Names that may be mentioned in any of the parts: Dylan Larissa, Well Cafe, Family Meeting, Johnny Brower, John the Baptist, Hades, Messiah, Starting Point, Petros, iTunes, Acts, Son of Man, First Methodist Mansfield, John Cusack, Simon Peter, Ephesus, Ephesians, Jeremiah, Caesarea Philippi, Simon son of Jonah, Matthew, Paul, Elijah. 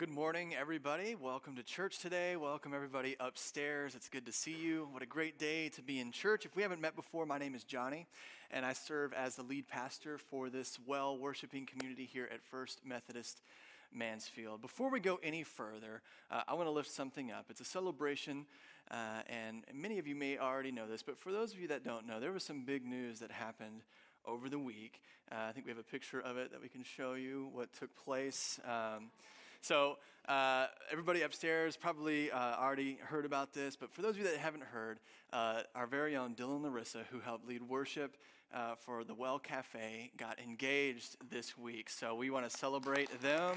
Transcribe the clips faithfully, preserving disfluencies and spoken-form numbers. good morning, everybody. Welcome to church today. Welcome, everybody, upstairs. It's good to see you. What a great day to be in church. If we haven't met before, my name is Johnny, and I serve as the lead pastor for this well worshiping community here at First Methodist Mansfield. Before we go any further, uh, I want to lift something up. It's a celebration, uh, and many of you may already know this, but for those of you that don't know, there was some big news that happened over the week. Uh, I think we have a picture of it that we can show you what took place. Um, so uh, everybody upstairs probably uh, already heard about this, but for those of you that haven't heard, uh, our very own Dylan Larissa, who helped lead worship uh, for the Well Cafe, got engaged this week. So we want to celebrate them.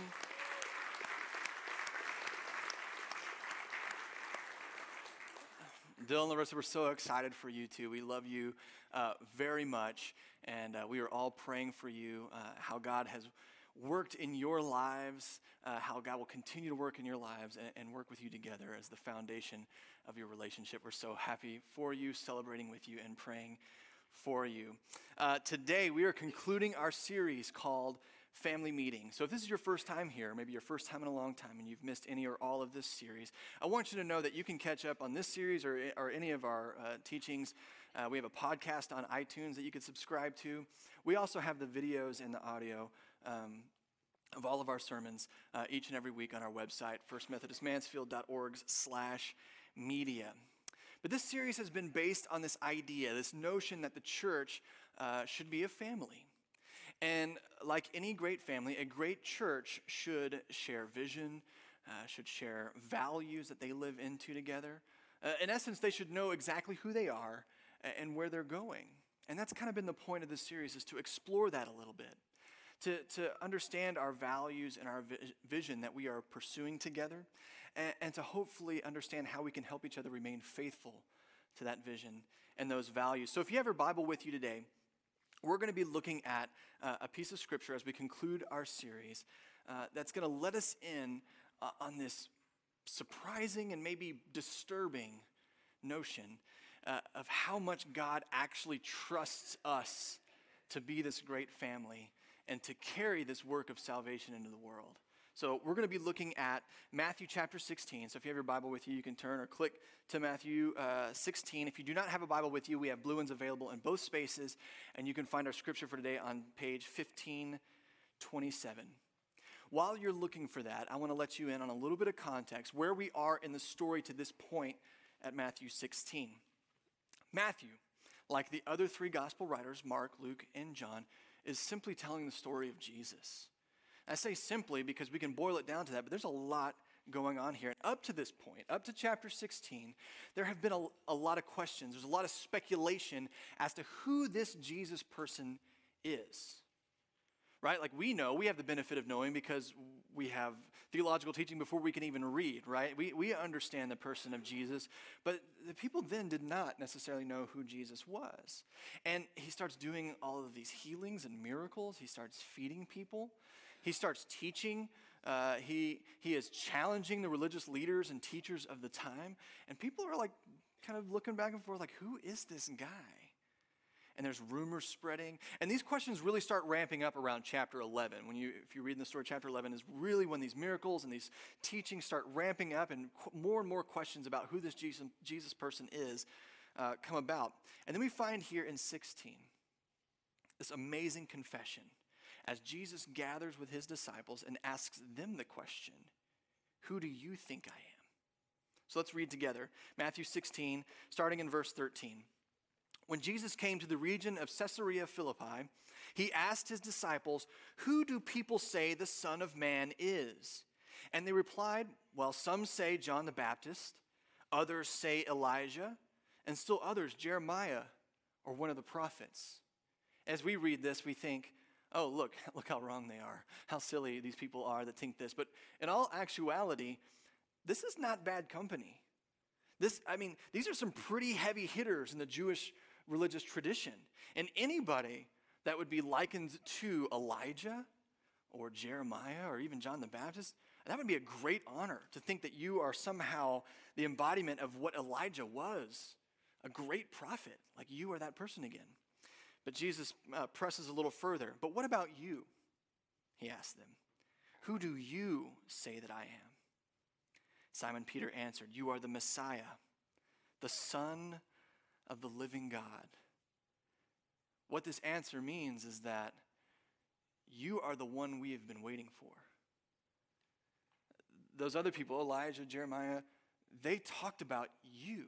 Dylan and Larissa, we're so excited for you too. We love you uh, very much, and uh, we are all praying for you, uh, how God has worked in your lives, uh, how God will continue to work in your lives and, and work with you together as the foundation of your relationship. We're so happy for you, celebrating with you, and praying for you. Uh, today, we are concluding our series called Family Meeting. So if this is your first time here, maybe your first time in a long time, and you've missed any or all of this series, I want you to know that you can catch up on this series or, or any of our uh, teachings. Uh, we have a podcast on iTunes that you could subscribe to. We also have the videos and the audio um, of all of our sermons uh, each and every week on our website, first methodist mansfield dot org slash media. But this series has been based on this idea, this notion that the church uh, should be a family. And like any great family, a great church should share vision, uh, should share values that they live into together. Uh, in essence, they should know exactly who they are and where they're going. And that's kind of been the point of this series, is to explore that a little bit, to, to understand our values and our vi- vision that we are pursuing together, and, and to hopefully understand how we can help each other remain faithful to that vision and those values. So if you have your Bible with you today, we're going to be looking at uh, a piece of scripture as we conclude our series uh, that's going to let us in uh, on this surprising and maybe disturbing notion uh, of how much God actually trusts us to be this great family and to carry this work of salvation into the world. So we're going to be looking at Matthew chapter sixteen. So if you have your Bible with you, you can turn or click to Matthew uh, sixteen. If you do not have a Bible with you, we have blue ones available in both spaces, and you can find our scripture for today on page fifteen twenty-seven. While you're looking for that, I want to let you in on a little bit of context where we are in the story to this point at Matthew sixteen. Matthew, like the other three gospel writers, Mark, Luke, and John, is simply telling the story of Jesus. I say simply because we can boil it down to that, but there's a lot going on here. Up to this point, up to chapter sixteen, there have been a, a lot of questions. There's a lot of speculation as to who this Jesus person is, right? Like we know, we have the benefit of knowing because we have theological teaching before we can even read, right? We, we understand the person of Jesus, but the people then did not necessarily know who Jesus was. And he starts doing all of these healings and miracles. He starts feeding people. He starts teaching. Uh, he he is challenging the religious leaders and teachers of the time. And people are like kind of looking back and forth like, who is this guy? And there's rumors spreading. And these questions really start ramping up around chapter eleven. When you, if you read in the story, chapter eleven is really when these miracles and these teachings start ramping up, and more and more questions about who this Jesus, Jesus person is uh, come about. And then we find here in sixteen this amazing confession as Jesus gathers with his disciples and asks them the question, who do you think I am? So let's read together. Matthew sixteen, starting in verse thirteen. When Jesus came to the region of Caesarea Philippi, he asked his disciples, who do people say the Son of Man is? And they replied, well, some say John the Baptist, others say Elijah, and still others, Jeremiah, or one of the prophets. As we read this, we think, oh, look, look how wrong they are, how silly these people are that think this. But in all actuality, this is not bad company. This, I mean, these are some pretty heavy hitters in the Jewish religious tradition. And anybody that would be likened to Elijah or Jeremiah or even John the Baptist, that would be a great honor, to think that you are somehow the embodiment of what Elijah was, a great prophet, like you are that person again. But Jesus uh, presses a little further. But what about you? He asked them. Who do you say that I am? Simon Peter answered, You are the Messiah, the Son of the living God. What this answer means is that you are the one we have been waiting for. Those other people, Elijah, Jeremiah, they talked about you.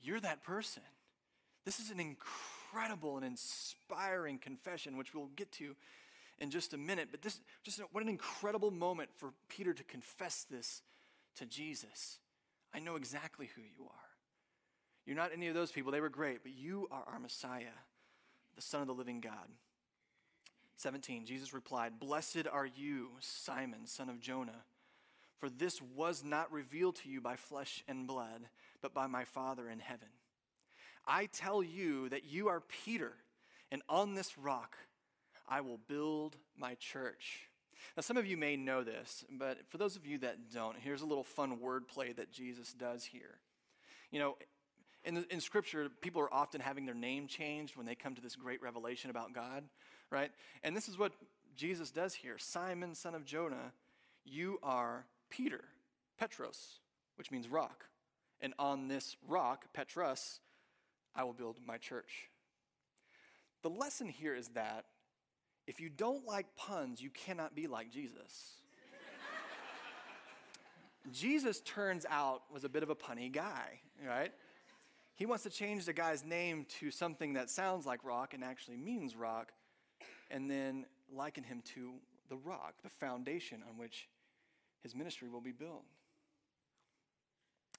You're that person. This is an incredible and inspiring confession, which we'll get to in just a minute. But this, just what an incredible moment for Peter to confess this to Jesus. I know exactly who you are. You're not any of those people. They were great, but you are our Messiah, the Son of the living God. seventeen, Jesus replied, Blessed are you, Simon, son of Jonah, for this was not revealed to you by flesh and blood, but by my Father in heaven. I tell you that you are Peter, and on this rock I will build my church. Now, some of you may know this, but for those of you that don't, here's a little fun wordplay that Jesus does here. You know, In, in Scripture, people are often having their name changed when they come to this great revelation about God, right? And this is what Jesus does here. Simon, son of Jonah, you are Peter, Petros, which means rock. And on this rock, Petros, I will build my church. The lesson here is that if you don't like puns, you cannot be like Jesus. Jesus, turns out, was a bit of a punny guy, right? He wants to change the guy's name to something that sounds like rock and actually means rock, and then liken him to the rock, the foundation on which his ministry will be built.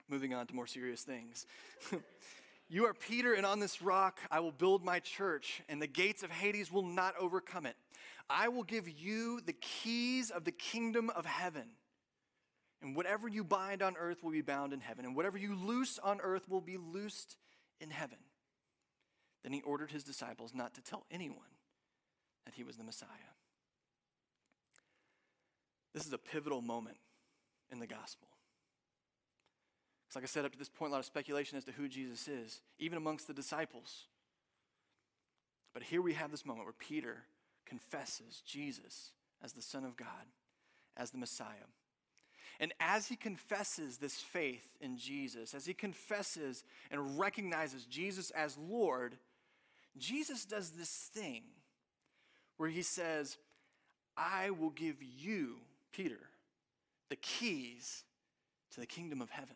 Moving on to more serious things. You are Peter, and on this rock I will build my church, and the gates of Hades will not overcome it. I will give you the keys of the kingdom of heaven. And whatever you bind on earth will be bound in heaven, and whatever you loose on earth will be loosed in heaven. Then he ordered his disciples not to tell anyone that he was the Messiah. This is a pivotal moment in the gospel. Because like I said, up to this point, a lot of speculation as to who Jesus is, even amongst the disciples. But here we have this moment where Peter confesses Jesus as the Son of God, as the Messiah. And as he confesses this faith in Jesus, as he confesses and recognizes Jesus as Lord, Jesus does this thing where he says, I will give you, Peter, the keys to the kingdom of heaven.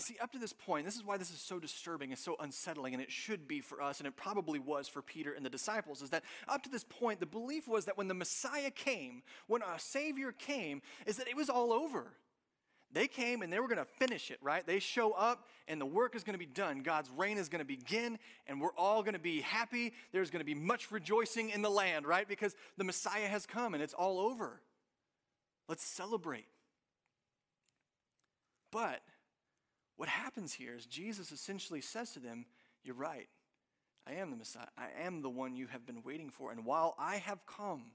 See, up to this point, this is why this is so disturbing and so unsettling, and it should be for us, and it probably was for Peter and the disciples, is that up to this point, the belief was that when the Messiah came, when our Savior came, is that it was all over. They came and they were going to finish it, right? They show up and the work is going to be done. God's reign is going to begin, and we're all going to be happy. There's going to be much rejoicing in the land, right? Because the Messiah has come and it's all over. Let's celebrate. But what happens here is Jesus essentially says to them, you're right, I am the Messiah. I am the one you have been waiting for. And while I have come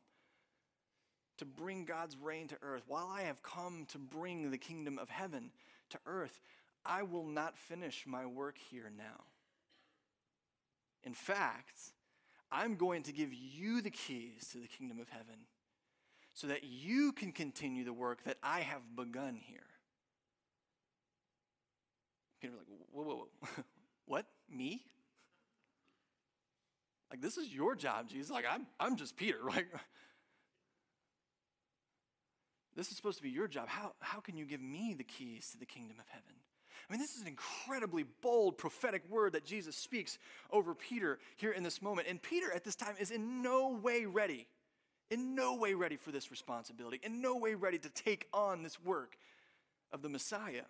to bring God's reign to earth, while I have come to bring the kingdom of heaven to earth, I will not finish my work here now. In fact, I'm going to give you the keys to the kingdom of heaven so that you can continue the work that I have begun here. Peter's like, whoa, whoa, whoa. What? Me? Like, this is your job, Jesus. Like, I'm I'm just Peter, right? This is supposed to be your job. How, how can you give me the keys to the kingdom of heaven? I mean, this is an incredibly bold prophetic word that Jesus speaks over Peter here in this moment. And Peter at this time is in no way ready, in no way ready for this responsibility, in no way ready to take on this work of the Messiah.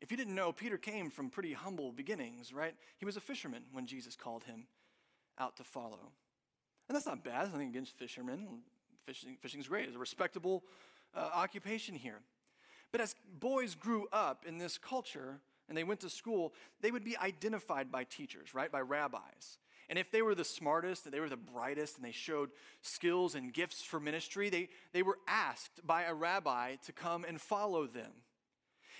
If you didn't know, Peter came from pretty humble beginnings, right? He was a fisherman when Jesus called him out to follow. And that's not bad. There's nothing against fishermen. Fishing, fishing's great. It's a respectable uh, occupation here. But as boys grew up in this culture and they went to school, they would be identified by teachers, right? By rabbis. And if they were the smartest, and they were the brightest, and they showed skills and gifts for ministry, they, they were asked by a rabbi to come and follow them.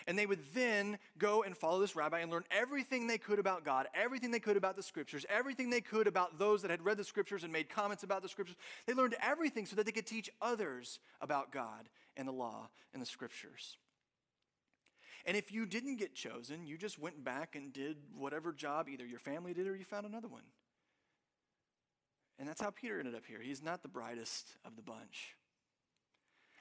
And they would then go and follow this rabbi and learn everything they could about God, everything they could about the scriptures, everything they could about those that had read the scriptures and made comments about the scriptures. They learned everything so that they could teach others about God and the law and the scriptures. And if you didn't get chosen, you just went back and did whatever job either your family did or you found another one. And that's how Peter ended up here. He's not the brightest of the bunch.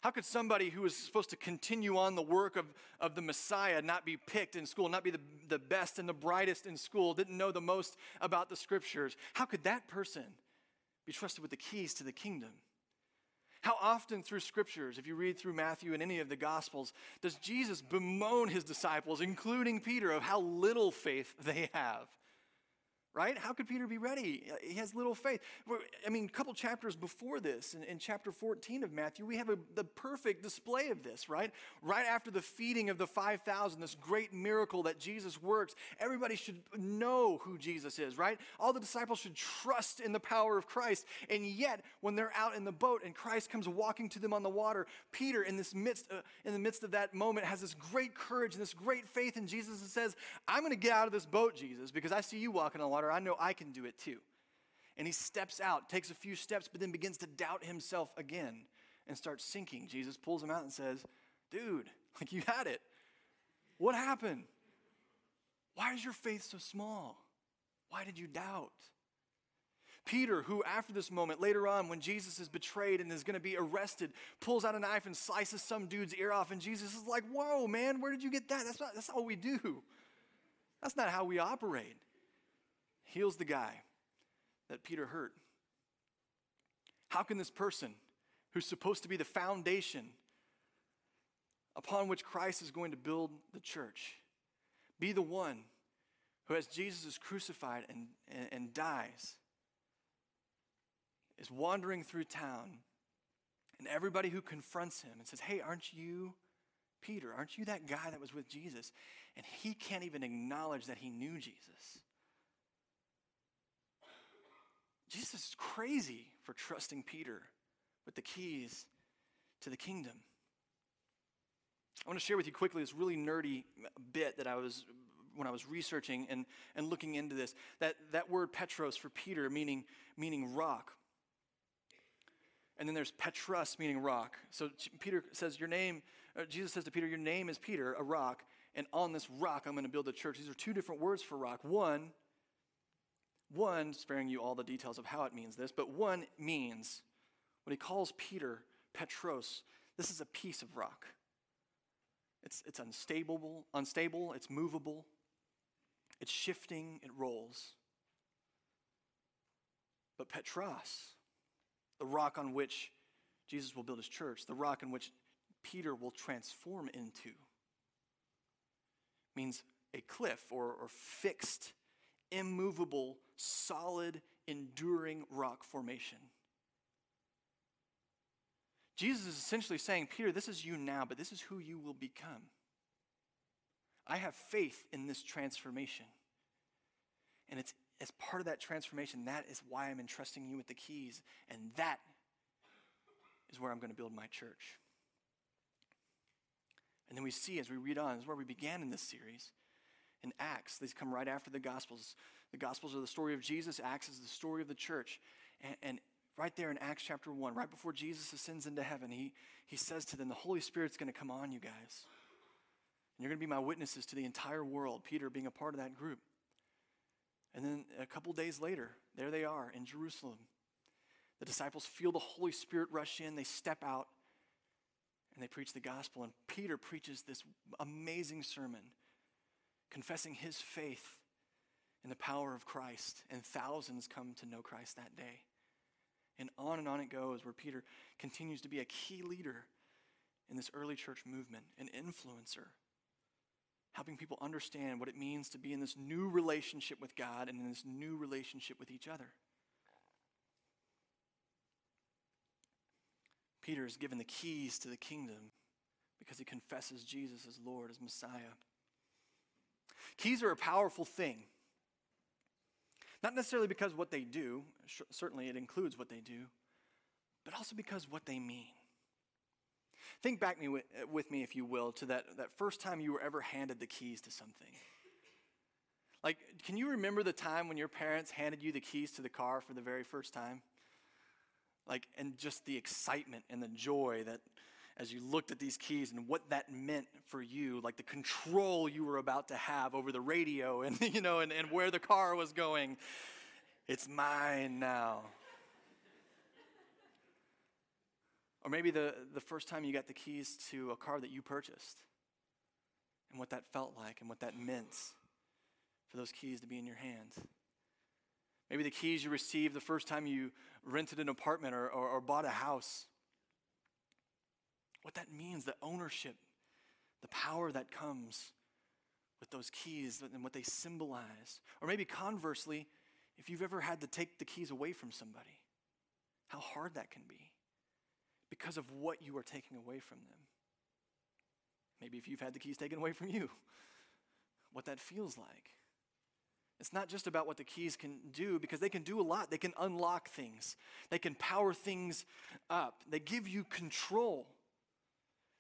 How could somebody who was supposed to continue on the work of, of the Messiah not be picked in school, not be the, the best and the brightest in school, didn't know the most about the scriptures? How could that person be trusted with the keys to the kingdom? How often through scriptures, if you read through Matthew and any of the gospels, does Jesus bemoan his disciples, including Peter, of how little faith they have? Right? How could Peter be ready? He has little faith. I mean, a couple chapters before this, in, in chapter fourteen of Matthew, we have a, the perfect display of this, right? Right after the feeding of the five thousand, this great miracle that Jesus works, everybody should know who Jesus is, right? All the disciples should trust in the power of Christ. And yet, when they're out in the boat and Christ comes walking to them on the water, Peter, in this midst, uh, in the midst of that moment, has this great courage and this great faith in Jesus and says, I'm going to get out of this boat, Jesus, because I see you walking on water. I know I can do it too. And he steps out, takes a few steps, but then begins to doubt himself again and starts sinking. Jesus pulls him out and says, dude, like you had it. What happened? Why is your faith so small? Why did you doubt? Peter, who after this moment, later on when Jesus is betrayed and is going to be arrested, pulls out a knife and slices some dude's ear off. And Jesus is like, whoa, man, where did you get that? That's not, that's not what we do. That's not how we operate. Heals the guy that Peter hurt. How can this person who's supposed to be the foundation upon which Christ is going to build the church be the one who, as Jesus is crucified and, and, and dies, is wandering through town, and everybody who confronts him and says, hey, aren't you Peter? Aren't you that guy that was with Jesus? And he can't even acknowledge that he knew Jesus. Jesus is crazy for trusting Peter with the keys to the kingdom. I want to share with you quickly this really nerdy bit that I was, when I was researching and, and looking into this, that, that word Petros for Peter meaning, meaning rock. And then there's Petros meaning rock. So Peter says, your name, or Jesus says to Peter, your name is Peter, a rock, and on this rock I'm going to build a church. These are two different words for rock. One One, sparing you all the details of how it means this, but one means when he calls Peter Petros, this is a piece of rock. It's it's unstable, unstable, it's movable, it's shifting, it rolls. But Petros, the rock on which Jesus will build his church, the rock in which Peter will transform into, means a cliff or, or fixed, immovable, solid, enduring rock formation. Jesus is essentially saying, Peter, this is you now, but this is who you will become. I have faith in this transformation. And it's as part of that transformation, that is why I'm entrusting you with the keys. And that is where I'm going to build my church. And then we see as we read on, this is where we began in this series, in Acts. These come right after the Gospels. The Gospels are the story of Jesus. Acts is the story of the church. And, and right there in Acts chapter one, right before Jesus ascends into heaven, he, he says to them, the Holy Spirit's going to come on you guys. And you're going to be my witnesses to the entire world, Peter being a part of that group. And then a couple days later, there they are in Jerusalem. The disciples feel the Holy Spirit rush in. They step out and they preach the gospel. And Peter preaches this amazing sermon, confessing his faith in the power of Christ, and thousands come to know Christ that day. And on and on it goes, where Peter continues to be a key leader in this early church movement, an influencer, helping people understand what it means to be in this new relationship with God and in this new relationship with each other. Peter is given the keys to the kingdom because he confesses Jesus as Lord, as Messiah. Keys are a powerful thing. Not necessarily because what they do, certainly it includes what they do, but also because what they mean. Think back me with, with me, if you will, to that, that first time you were ever handed the keys to something. Like, can you remember the time when your parents handed you the keys to the car for the very first time? Like, and just the excitement and the joy that as you looked at these keys and what that meant for you, like the control you were about to have over the radio and, you know, and, and where the car was going. It's mine now. Or maybe the, the first time you got the keys to a car that you purchased and what that felt like and what that meant for those keys to be in your hand. Maybe the keys you received the first time you rented an apartment or, or, or bought a house. What that means, the ownership, the power that comes with those keys and what they symbolize. Or maybe conversely, if you've ever had to take the keys away from somebody, how hard that can be because of what you are taking away from them. Maybe if you've had the keys taken away from you, what that feels like. It's not just about what the keys can do, because they can do a lot. They can unlock things. They can power things up. They give you control.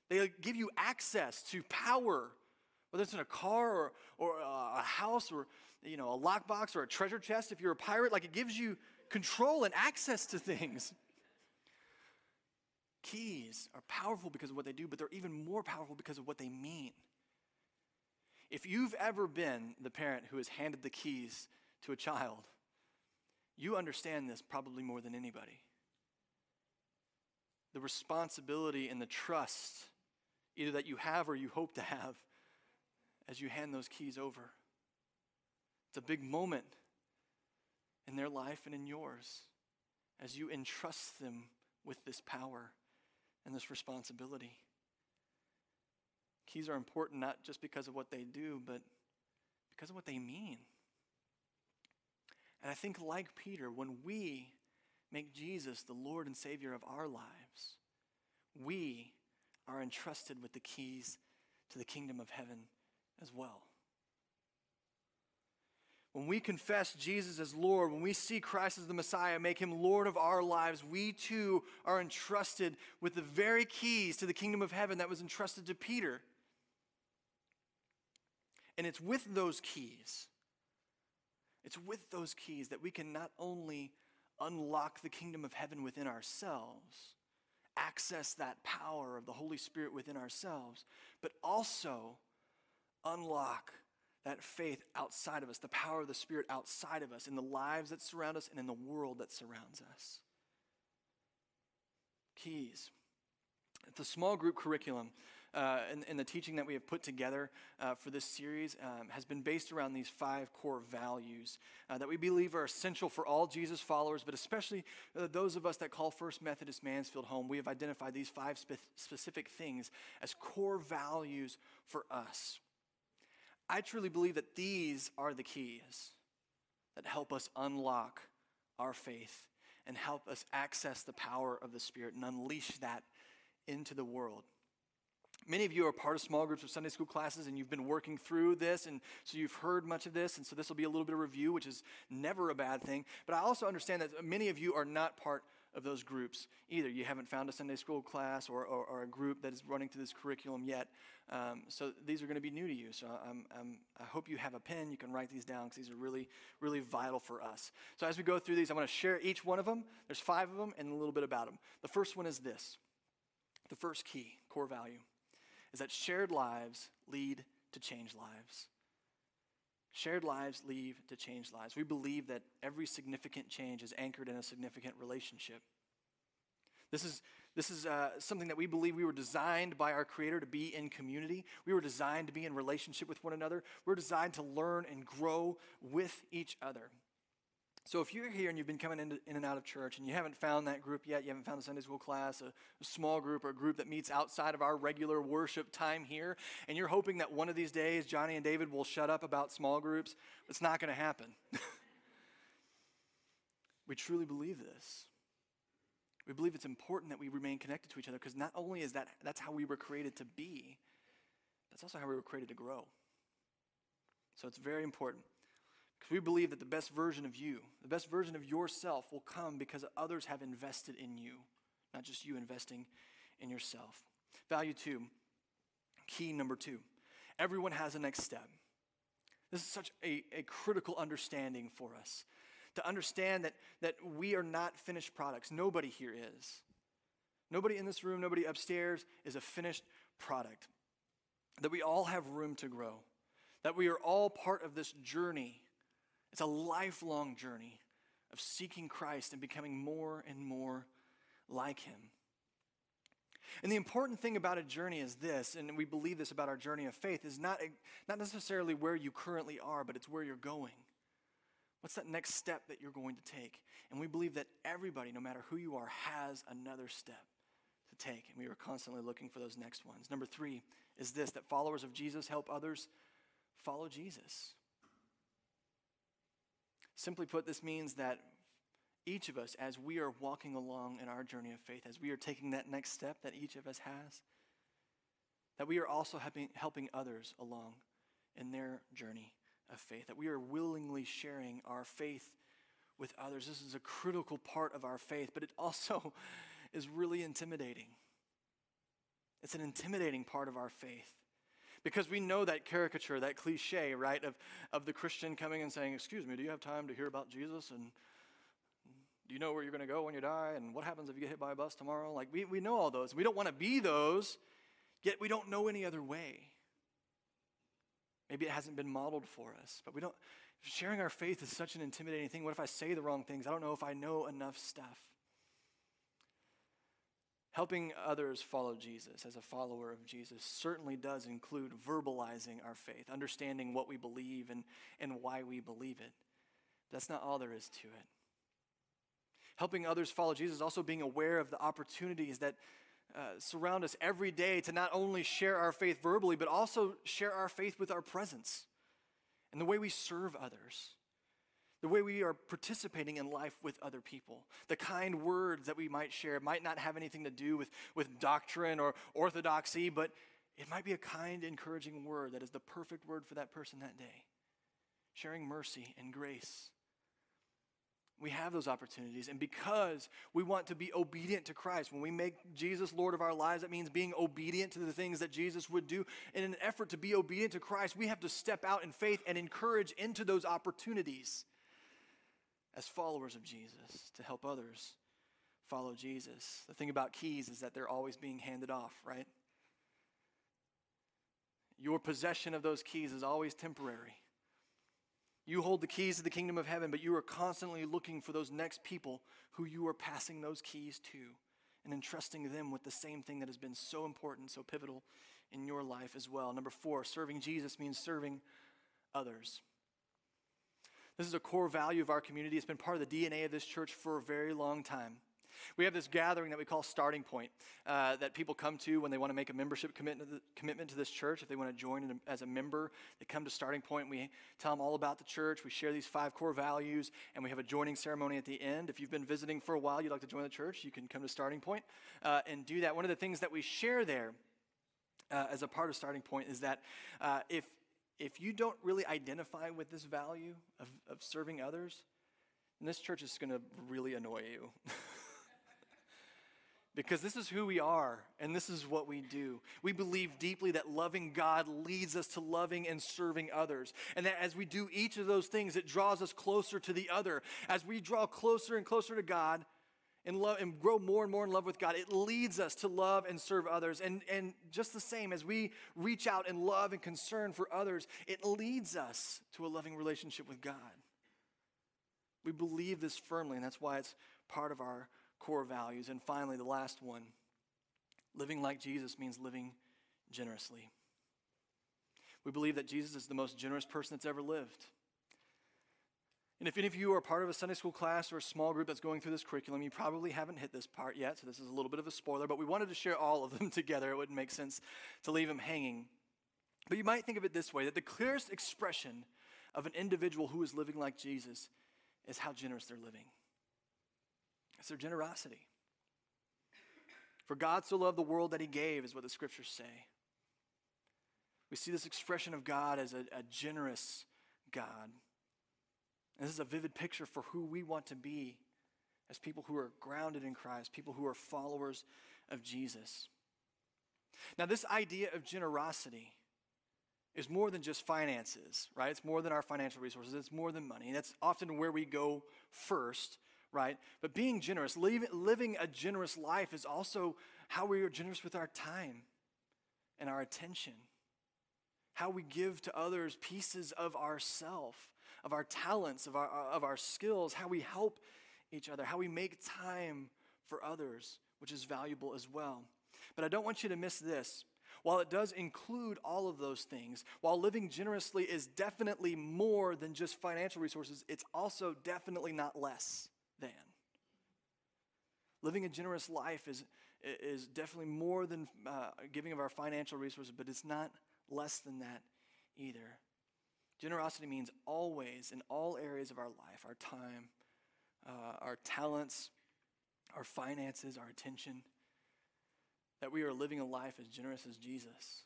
They give you access to power, whether it's in a car or, or a house or, you know, a lockbox or a treasure chest. If you're a pirate, like it gives you control and access to things. Keys are powerful because of what they do, but they're even more powerful because of what they mean. If you've ever been the parent who has handed the keys to a child, you understand this probably more than anybody. The responsibility and the trust, either that you have or you hope to have, as you hand those keys over. It's a big moment in their life and in yours as you entrust them with this power and this responsibility. Keys are important not just because of what they do, but because of what they mean. And I think, like Peter, when we make Jesus the Lord and Savior of our lives, we are entrusted with the keys to the kingdom of heaven as well. When we confess Jesus as Lord, when we see Christ as the Messiah, make him Lord of our lives, we too are entrusted with the very keys to the kingdom of heaven that was entrusted to Peter. And it's with those keys, it's with those keys that we can not only unlock the kingdom of heaven within ourselves, access that power of the Holy Spirit within ourselves, but also unlock that faith outside of us, the power of the Spirit outside of us, in the lives that surround us and in the world that surrounds us. Keys. It's a small group curriculum, uh, and, and the teaching that we have put together uh, for this series um, has been based around these five core values uh, that we believe are essential for all Jesus followers, but especially uh, those of us that call First Methodist Mansfield home. We have identified these five spe- specific things as core values for us. I truly believe that these are the keys that help us unlock our faith and help us access the power of the Spirit and unleash that into the world. Many of you are part of small groups or Sunday school classes, and you've been working through this, and so you've heard much of this, and so this will be a little bit of review, which is never a bad thing. But I also understand that many of you are not part of those groups either. You haven't found a Sunday school class or, or, or a group that is running through this curriculum yet. Um, so these are going to be new to you. So I'm, I'm, I hope you have a pen. You can write these down because these are really, really vital for us. So as we go through these, I want to share each one of them. There's five of them and a little bit about them. The first one is this. The first key, core value, is that shared lives lead to changed lives. Shared lives lead to changed lives. We believe that every significant change is anchored in a significant relationship. This is, this is uh, something that we believe we were designed by our Creator to be in community. We were designed to be in relationship with one another. We're designed to learn and grow with each other. So if you're here and you've been coming in, in and out of church and you haven't found that group yet, you haven't found a Sunday school class, a, a small group or a group that meets outside of our regular worship time here, and you're hoping that one of these days Johnny and David will shut up about small groups, it's not going to happen. We truly believe this. We believe it's important that we remain connected to each other because not only is that that's how we were created to be, that's also how we were created to grow. So it's very important. Because we believe that the best version of you, the best version of yourself will come because others have invested in you, not just you investing in yourself. Value two, key number two, everyone has a next step. This is such a, a critical understanding for us, to understand that, that we are not finished products. Nobody here is. Nobody in this room, nobody upstairs is a finished product, that we all have room to grow, that we are all part of this journey. It's a lifelong journey of seeking Christ and becoming more and more like him. And the important thing about a journey is this, and we believe this about our journey of faith, is not, not necessarily where you currently are, but it's where you're going. What's that next step that you're going to take? And we believe that everybody, no matter who you are, has another step to take, and we are constantly looking for those next ones. Number three is this, that followers of Jesus help others follow Jesus. Simply put, this means that each of us, as we are walking along in our journey of faith, as we are taking that next step that each of us has, that we are also helping, helping others along in their journey of faith, that we are willingly sharing our faith with others. This is a critical part of our faith, but it also is really intimidating. It's an intimidating part of our faith, because we know that caricature, that cliche, right, of, of the Christian coming and saying, excuse me, do you have time to hear about Jesus? And do you know where you're going to go when you die? And what happens if you get hit by a bus tomorrow? Like, we, we know all those. We don't want to be those, yet we don't know any other way. Maybe it hasn't been modeled for us, but we don't. Sharing our faith is such an intimidating thing. What if I say the wrong things? I don't know if I know enough stuff. Helping others follow Jesus as a follower of Jesus certainly does include verbalizing our faith, understanding what we believe and, and why we believe it. That's not all there is to it. Helping others follow Jesus is also being aware of the opportunities that uh, surround us every day to not only share our faith verbally, but also share our faith with our presence and the way we serve others, the way we are participating in life with other people. The kind words that we might share might not have anything to do with, with doctrine or orthodoxy, but it might be a kind, encouraging word that is the perfect word for that person that day. Sharing mercy and grace. We have those opportunities, and because we want to be obedient to Christ, when we make Jesus Lord of our lives, that means being obedient to the things that Jesus would do. And in an effort to be obedient to Christ, we have to step out in faith and encourage into those opportunities as followers of Jesus, to help others follow Jesus. The thing about keys is that they're always being handed off, right? Your possession of those keys is always temporary. You hold the keys to the kingdom of heaven, but you are constantly looking for those next people who you are passing those keys to and entrusting them with the same thing that has been so important, so pivotal in your life as well. Number four, serving Jesus means serving others. This is a core value of our community. It's been part of the D N A of this church for a very long time. We have this gathering that we call Starting Point uh, that people come to when they want to make a membership commitment to this church. If they want to join as a member, they come to Starting Point. We tell them all about the church. We share these five core values, and we have a joining ceremony at the end. If you've been visiting for a while, you'd like to join the church, you can come to Starting Point uh, and do that. One of the things that we share there uh, as a part of Starting Point is that uh, if If you don't really identify with this value of, of serving others, then this church is going to really annoy you. Because this is who we are, and this is what we do. We believe deeply that loving God leads us to loving and serving others. And that as we do each of those things, it draws us closer to the other. As we draw closer and closer to God and, love, and grow more and more in love with God, it leads us to love and serve others. And, and just the same, as we reach out in love and concern for others, it leads us to a loving relationship with God. We believe this firmly, and that's why it's part of our core values. And finally, the last one, living like Jesus means living generously. We believe that Jesus is the most generous person that's ever lived. And if any of you are part of a Sunday school class or a small group that's going through this curriculum, you probably haven't hit this part yet, so this is a little bit of a spoiler, but we wanted to share all of them together. It wouldn't make sense to leave them hanging. But you might think of it this way, that the clearest expression of an individual who is living like Jesus is how generous they're living. It's their generosity. For God so loved the world that he gave, is what the scriptures say. We see this expression of God as a, a generous God. And this is a vivid picture for who we want to be as people who are grounded in Christ, people who are followers of Jesus. Now, this idea of generosity is more than just finances, right? It's more than our financial resources. It's more than money. That's often where we go first, right? But being generous, living a generous life is also how we are generous with our time and our attention, how we give to others pieces of ourself, of our talents, of our, of our skills, how we help each other, how we make time for others, which is valuable as well. But I don't want you to miss this. While it does include all of those things, while living generously is definitely more than just financial resources, it's also definitely not less than. Living a generous life is, is definitely more than uh, giving of our financial resources, but it's not less than that either. Generosity means always, in all areas of our life, our time, uh, our talents, our finances, our attention, that we are living a life as generous as Jesus,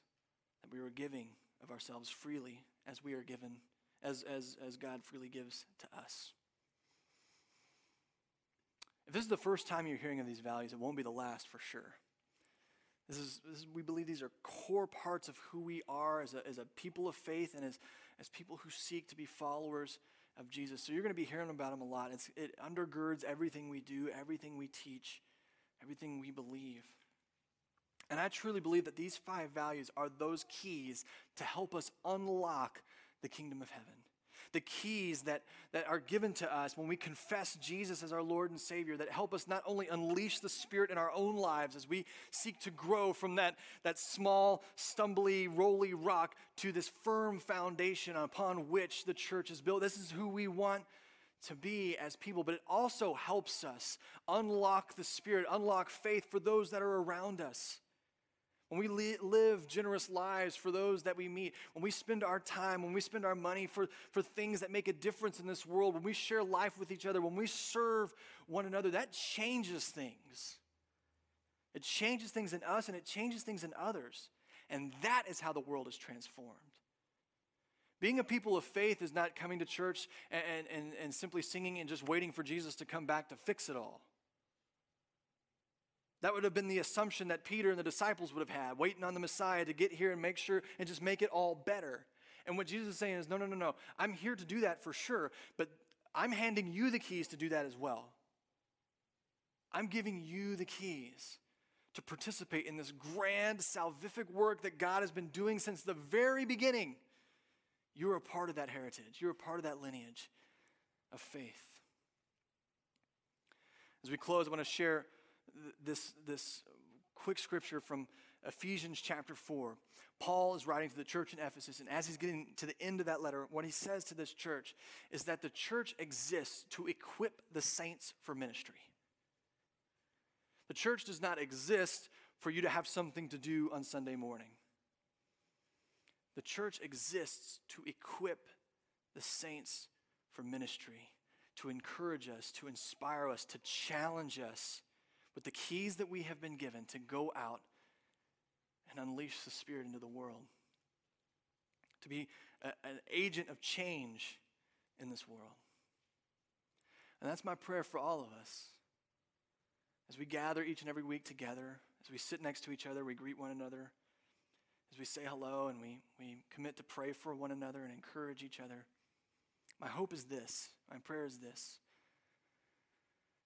that we are giving of ourselves freely as we are given, as, as, as God freely gives to us. If this is the first time you're hearing of these values, it won't be the last for sure. This is, this is we believe these are core parts of who we are as a, as a people of faith and as, as people who seek to be followers of Jesus. So you're going to be hearing about them a lot. It's, it undergirds everything we do, everything we teach, everything we believe. And I truly believe that these five values are those keys to help us unlock the kingdom of heaven. The keys that, that are given to us when we confess Jesus as our Lord and Savior that help us not only unleash the Spirit in our own lives as we seek to grow from that, that small, stumbly, rolly rock to this firm foundation upon which the church is built. This is who we want to be as people, but it also helps us unlock the Spirit, unlock faith for those that are around us. When we live generous lives for those that we meet, when we spend our time, when we spend our money for, for things that make a difference in this world, when we share life with each other, when we serve one another, that changes things. It changes things in us and it changes things in others. And that is how the world is transformed. Being a people of faith is not coming to church and, and, and simply singing and just waiting for Jesus to come back to fix it all. That would have been the assumption that Peter and the disciples would have had, waiting on the Messiah to get here and make sure and just make it all better. And what Jesus is saying is, no, no, no, no. I'm here to do that for sure, but I'm handing you the keys to do that as well. I'm giving you the keys to participate in this grand salvific work that God has been doing since the very beginning. You're a part of that heritage. You're a part of that lineage of faith. As we close, I want to share This this quick scripture from Ephesians chapter four. Paul is writing to the church in Ephesus, and as he's getting to the end of that letter, what he says to this church is that the church exists to equip the saints for ministry. The church does not exist for you to have something to do on Sunday morning. The church exists to equip the saints for ministry, to encourage us, to inspire us, to challenge us, with the keys that we have been given to go out and unleash the Spirit into the world, to be a, an agent of change in this world. And that's my prayer for all of us. As we gather each and every week together, as we sit next to each other, we greet one another, as we say hello and we, we commit to pray for one another and encourage each other. My hope is this, my prayer is this,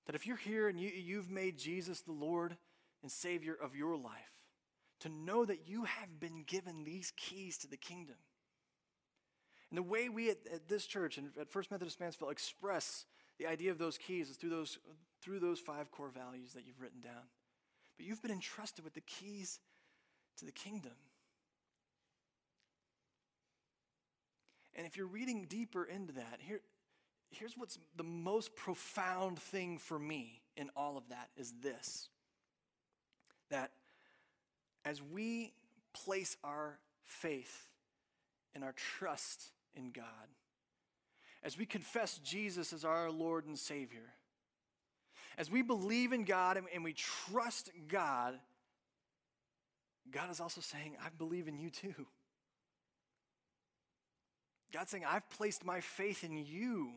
that if you're here and you, you've made Jesus the Lord and Savior of your life, to know that you have been given these keys to the kingdom. And the way we at, at this church and at First Methodist Mansfield express the idea of those keys is through those, through those five core values that you've written down. But you've been entrusted with the keys to the kingdom. And if you're reading deeper into that, here, Here's what's the most profound thing for me in all of that is this, that as we place our faith and our trust in God, as we confess Jesus as our Lord and Savior, as we believe in God and we trust God, God is also saying, I believe in you too. God's saying, I've placed my faith in you.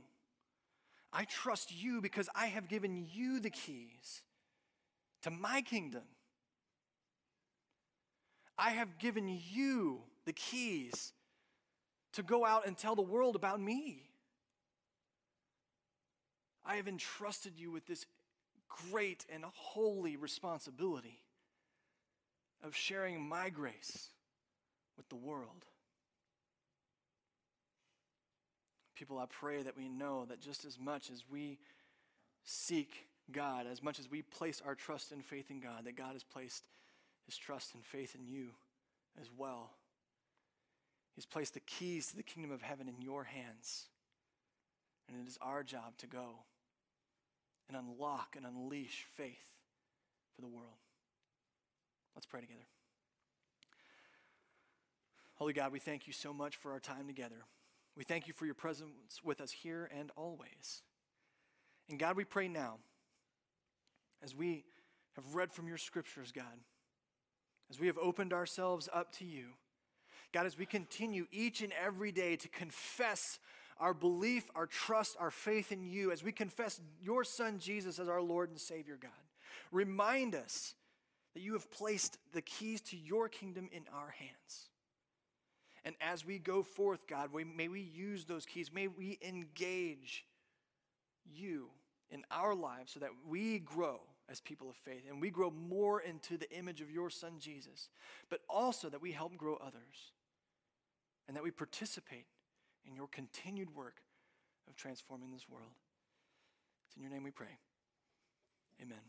I trust you because I have given you the keys to my kingdom. I have given you the keys to go out and tell the world about me. I have entrusted you with this great and holy responsibility of sharing my grace with the world. People, I pray that we know that just as much as we seek God, as much as we place our trust and faith in God, that God has placed his trust and faith in you as well. He's placed the keys to the kingdom of heaven in your hands. And it is our job to go and unlock and unleash faith for the world. Let's pray together. Holy God, we thank you so much for our time together. We thank you for your presence with us here and always. And God, we pray now, as we have read from your scriptures, God, as we have opened ourselves up to you, God, as we continue each and every day to confess our belief, our trust, our faith in you, as we confess your Son Jesus as our Lord and Savior, God, remind us that you have placed the keys to your kingdom in our hands. And as we go forth, God, may we use those keys. May we engage you in our lives so that we grow as people of faith and we grow more into the image of your Son Jesus, but also that we help grow others and that we participate in your continued work of transforming this world. It's in your name we pray. Amen.